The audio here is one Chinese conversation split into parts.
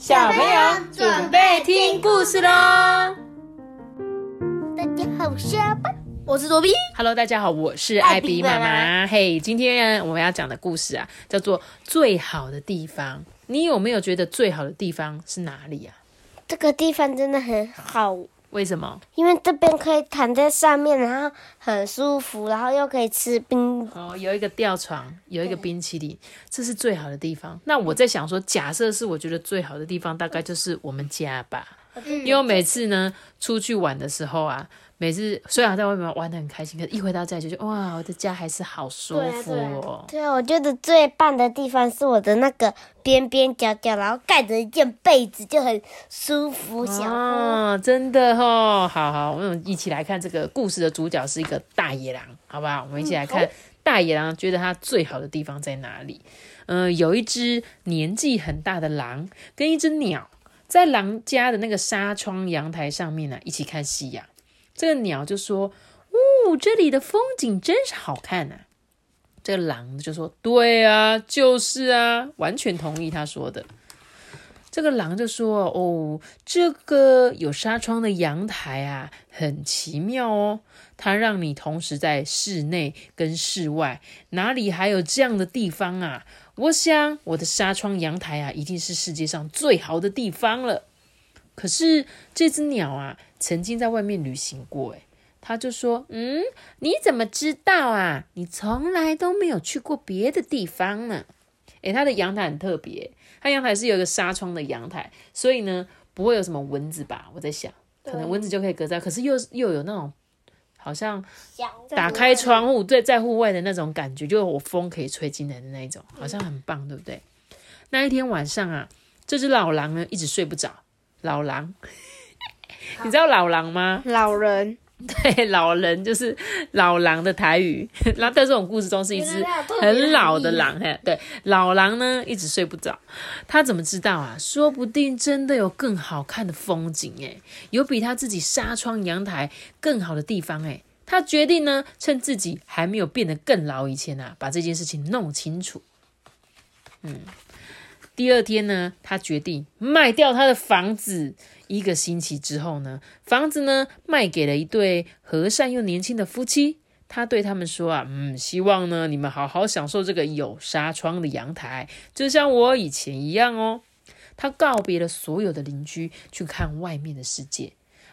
小朋友准备听故事喽！大家好，我是阿爸，我是多比。Hello， 大家好，我是艾比妈妈。嘿，今天我们要讲的故事啊，叫做《最好的地方》。你有没有觉得最好的地方是哪里啊？这个地方真的很好。为什么？因为这边可以躺在上面，然后很舒服，然后又可以吃冰。哦，有一个吊床，有一个冰淇淋，这是最好的地方。那我在想说，假设是我觉得最好的地方，大概就是我们家吧。因为每次呢出去玩的时候啊，每次虽然在外面玩得很开心，可是一回到家就觉得哇，我的家还是好舒服哦。对啊，我觉得最棒的地方是我的那个边边角角，然后盖着一件被子就很舒服。哦，真的哦。好，我们一起来看这个故事的主角是一个大野狼，好不好？我们一起来看大野狼觉得它最好的地方在哪里。有一只年纪很大的狼跟一只鸟，在狼家的那个纱窗阳台上面啊，一起看夕阳。这个鸟就说：“哦，这里的风景真是好看啊。”这个狼就说：“对啊，就是啊，完全同意他说的。”这个狼就说：“哦，这个有纱窗的阳台啊，很奇妙哦，它让你同时在室内跟室外，哪里还有这样的地方啊？我想我的纱窗阳台啊，一定是世界上最好的地方了。”可是这只鸟啊，曾经在外面旅行过，他就说：“你怎么知道啊？你从来都没有去过别的地方呢。”他的阳台很特别，他阳台是有一个纱窗的阳台，所以呢不会有什么蚊子吧？我在想，可能蚊子就可以隔在，可是又有那种好像打开窗户对，在户外的那种感觉，就有风可以吹进来的那一种，好像很棒，对不对？那一天晚上啊，这只老狼呢一直睡不着。老狼你知道老狼吗？老人，对，老人就是老狼的台语。然后在这种故事中是一只很老的狼。对，老狼呢一直睡不着，他怎么知道啊？说不定真的有更好看的风景，有比他自己纱窗阳台更好的地方。他决定呢，趁自己还没有变得更老以前啊，把这件事情弄清楚。第二天呢，他决定卖掉他的房子。一个星期之后呢，房子呢卖给了一对和善又年轻的夫妻。他对他们说啊，希望呢你们好好享受这个有纱窗的阳台，就像我以前一样哦。他告别了所有的邻居，去看外面的世界。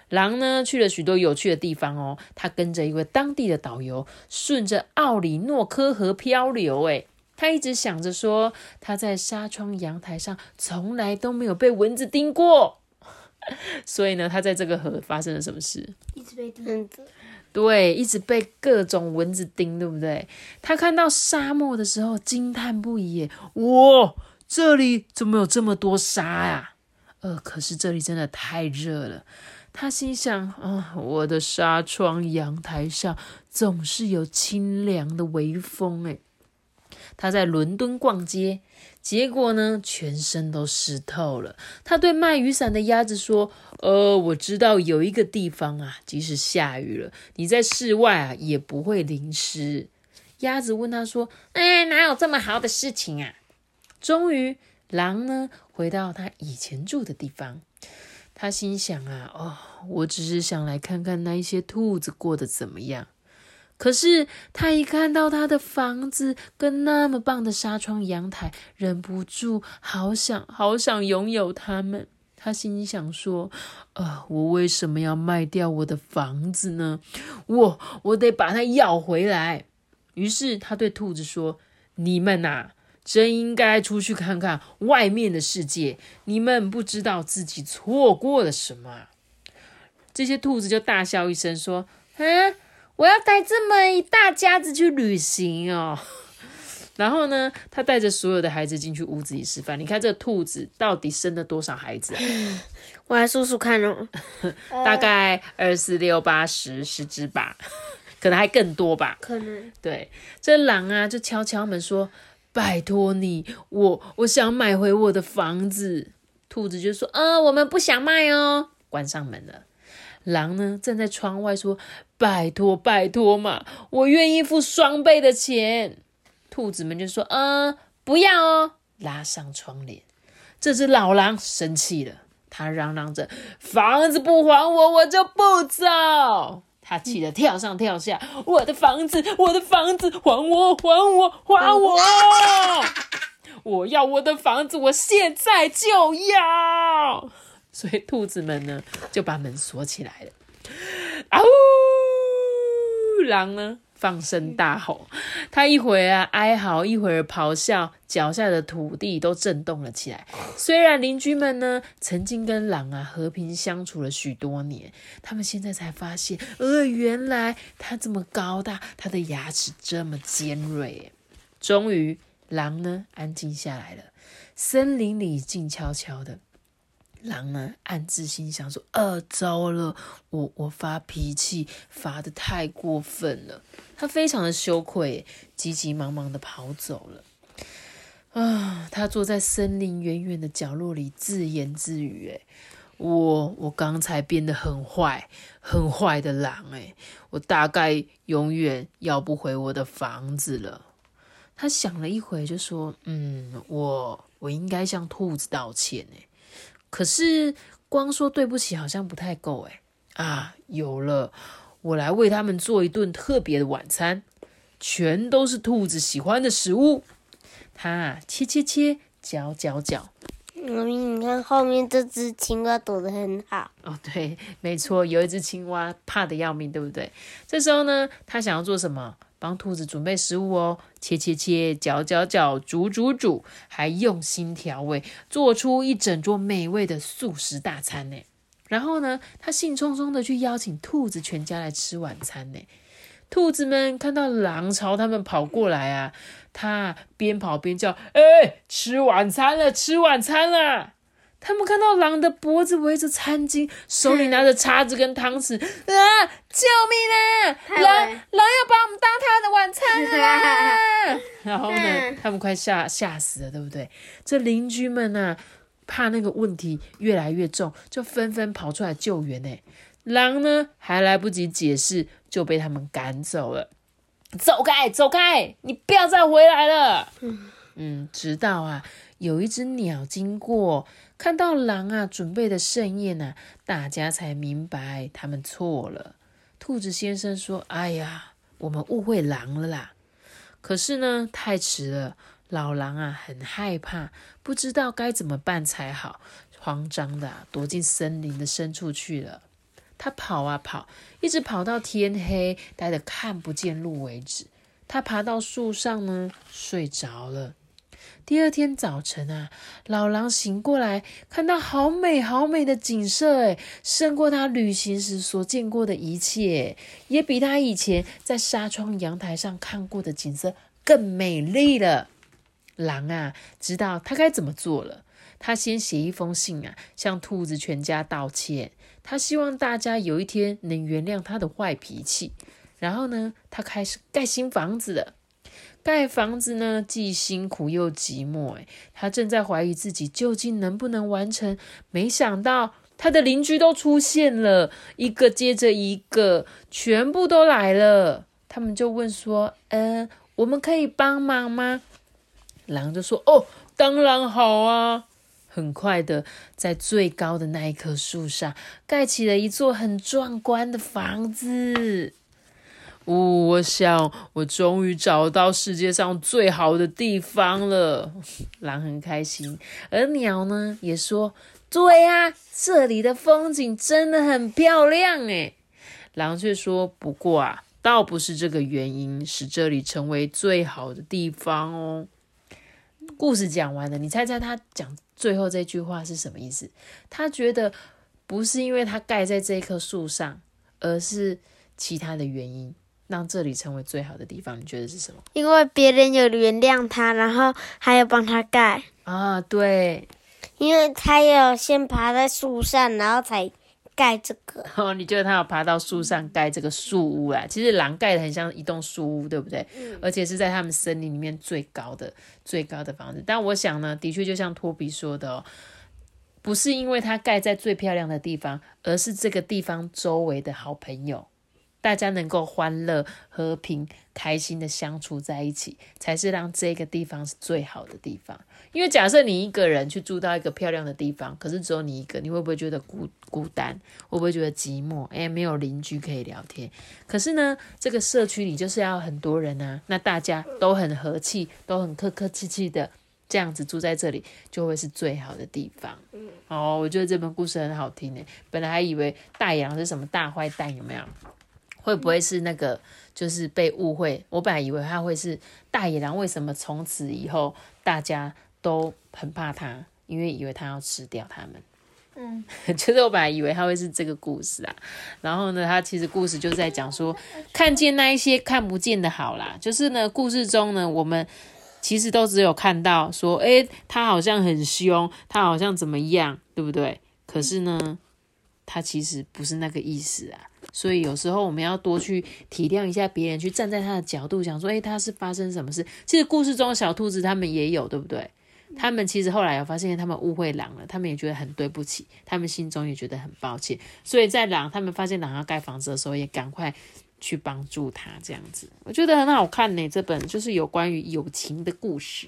狼呢去了许多有趣的地方哦，他跟着一位当地的导游，顺着奥里诺科河漂流。他一直想着说，他在纱窗阳台上从来都没有被蚊子叮过。所以呢，他在这个河发生了什么事？一直被叮。对，一直被各种蚊子叮，对不对？他看到沙漠的时候惊叹不已耶，哇，这里怎么有这么多沙啊？可是这里真的太热了。他心想，我的纱窗阳台上总是有清凉的微风。他在伦敦逛街，结果呢全身都湿透了。他对卖雨伞的鸭子说：我知道有一个地方啊，即使下雨了，你在室外啊也不会淋湿。鸭子问他说：哪有这么好的事情啊？终于狼呢回到他以前住的地方。他心想啊，我只是想来看看那一些兔子过得怎么样。可是他一看到他的房子跟那么棒的纱窗阳台，忍不住好想拥有它们。他心想说：我为什么要卖掉我的房子呢？我得把它要回来。于是他对兔子说：你们啊，真应该出去看看外面的世界，你们不知道自己错过了什么。这些兔子就大笑一声说：我要带这么一大家子去旅行哦。然后呢，他带着所有的孩子进去屋子里吃饭。你看这兔子到底生了多少孩子啊？我来数数看哦。大概24、6、8、10只吧，可能还更多吧。可能。对，这狼啊就敲敲门说：拜托你，我想买回我的房子。兔子就说：我们不想卖哦。关上门了。狼呢站在窗外说：拜托嘛，我愿意付双倍的钱。兔子们就说：不要哦。拉上窗帘。这只老狼生气了，他嚷嚷着：“房子不还我，我就不走！”他气得跳上跳下：“我的房子，我的房子，还我，还我，还我！我要我的房子，我现在就要！”所以兔子们呢，就把门锁起来了。啊呜！狼呢，放声大吼，他一会儿哀嚎，一会儿咆哮，脚下的土地都震动了起来。虽然邻居们呢曾经跟狼和平相处了许多年，他们现在才发现，原来他这么高大，他的牙齿这么尖锐。终于，狼呢安静下来了，森林里静悄悄的。狼呢暗自心想说：“糟了，我发脾气发得太过分了。”他非常的羞愧，急急忙忙的跑走了。他坐在森林远远的角落里自言自语：“我刚才变得很坏的狼，我大概永远要不回我的房子了。”他想了一会就说：“我应该向兔子道歉。”可是光说对不起好像不太够有了，我来为他们做一顿特别的晚餐，全都是兔子喜欢的食物。他切，嚼。你看后面这只青蛙躲得很好。对，没错，有一只青蛙怕得要命，对不对？这时候呢，他想要做什么？帮兔子准备食物切，搅，煮，还用心调味，做出一整桌美味的素食大餐呢。然后呢，他兴冲冲的去邀请兔子全家来吃晚餐呢。兔子们看到狼朝他们跑过来他边跑边叫：“吃晚餐了，吃晚餐了！”他们看到狼的脖子围着餐巾，手里拿着叉子跟汤匙，救命啊！狼要把我们当他的晚餐了啦！然后呢，他们快吓死了，对不对？这邻居们怕那个问题越来越重，就纷纷跑出来救援。狼呢，还来不及解释，就被他们赶走了。走开，你不要再回来了。直到有一只鸟经过，看到狼准备的盛宴大家才明白他们错了。兔子先生说：“哎呀，我们误会狼了啦。”可是呢，太迟了，老狼很害怕，不知道该怎么办才好，慌张的躲进森林的深处去了。他跑跑，一直跑到天黑，待得看不见路为止。他爬到树上呢，睡着了。第二天早晨老狼醒过来，看到好美的景色，胜过他旅行时所见过的一切，也比他以前在纱窗阳台上看过的景色更美丽了。狼知道他该怎么做了。他先写一封信向兔子全家道歉，他希望大家有一天能原谅他的坏脾气。然后呢，他开始盖新房子了。盖房子呢，既辛苦又寂寞他正在怀疑自己究竟能不能完成，没想到他的邻居都出现了，一个接着一个，全部都来了。他们就问说：“我们可以帮忙吗？”狼就说：“当然好啊。”很快的，在最高的那一棵树上盖起了一座很壮观的房子。我想我终于找到世界上最好的地方了。狼很开心，而鸟呢也说：“对啊，这里的风景真的很漂亮耶。”狼却说：“不过倒不是这个原因使这里成为最好的地方哦。”故事讲完了，你猜猜他讲最后这句话是什么意思？他觉得不是因为他盖在这棵树上，而是其他的原因让这里成为最好的地方。你觉得是什么？因为别人有原谅他，然后还有帮他盖。对，因为他有先爬在树上，然后才盖这个。你觉得他有爬到树上盖这个树屋啦？其实狼盖的很像一栋树屋，对不对？而且是在他们森林里面最高的房子。但我想呢，的确就像托比说的不是因为他盖在最漂亮的地方，而是这个地方周围的好朋友大家能够欢乐和平开心的相处在一起，才是让这个地方是最好的地方。因为假设你一个人去住到一个漂亮的地方，可是只有你一个，你会不会觉得孤单？会不会觉得寂寞？没有邻居可以聊天。可是呢，这个社区里就是要很多人啊，那大家都很和气，都很客气的，这样子住在这里就会是最好的地方。我觉得这本故事很好听耶，本来还以为大野狼是什么大坏蛋，有没有？会不会是那个就是被误会？我本来以为他会是大野狼，为什么从此以后大家都很怕他？因为以为他要吃掉他们。就是我本来以为他会是这个故事啊。然后呢，他其实故事就在讲说，看见那一些看不见的好啦。就是呢，故事中呢，我们其实都只有看到说，他好像很凶，他好像怎么样，对不对？可是呢，他其实不是那个意思啊。所以有时候我们要多去体谅一下别人，去站在他的角度想说，他是发生什么事？其实故事中小兔子他们也有，对不对？他们其实后来有发现他们误会狼了，他们也觉得很对不起，他们心中也觉得很抱歉。所以在他们发现狼要盖房子的时候，也赶快去帮助他，这样子。我觉得很好看呢，这本就是有关于友情的故事，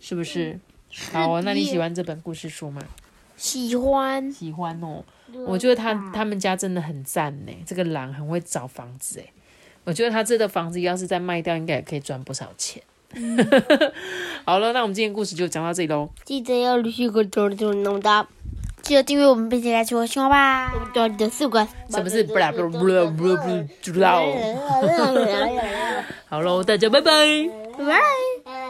是不是？好，那你喜欢这本故事书吗？喜欢哦，我觉得他们家真的很赞呢。这个狼很会找房子哎，我觉得他这个房子要是再卖掉，应该也可以赚不少钱。好了，那我们今天故事就讲到这里喽。记得要留下个头头弄到，记得订阅我们并且来说喜欢吧。我的四个什么是？好喽，大家拜拜，拜拜。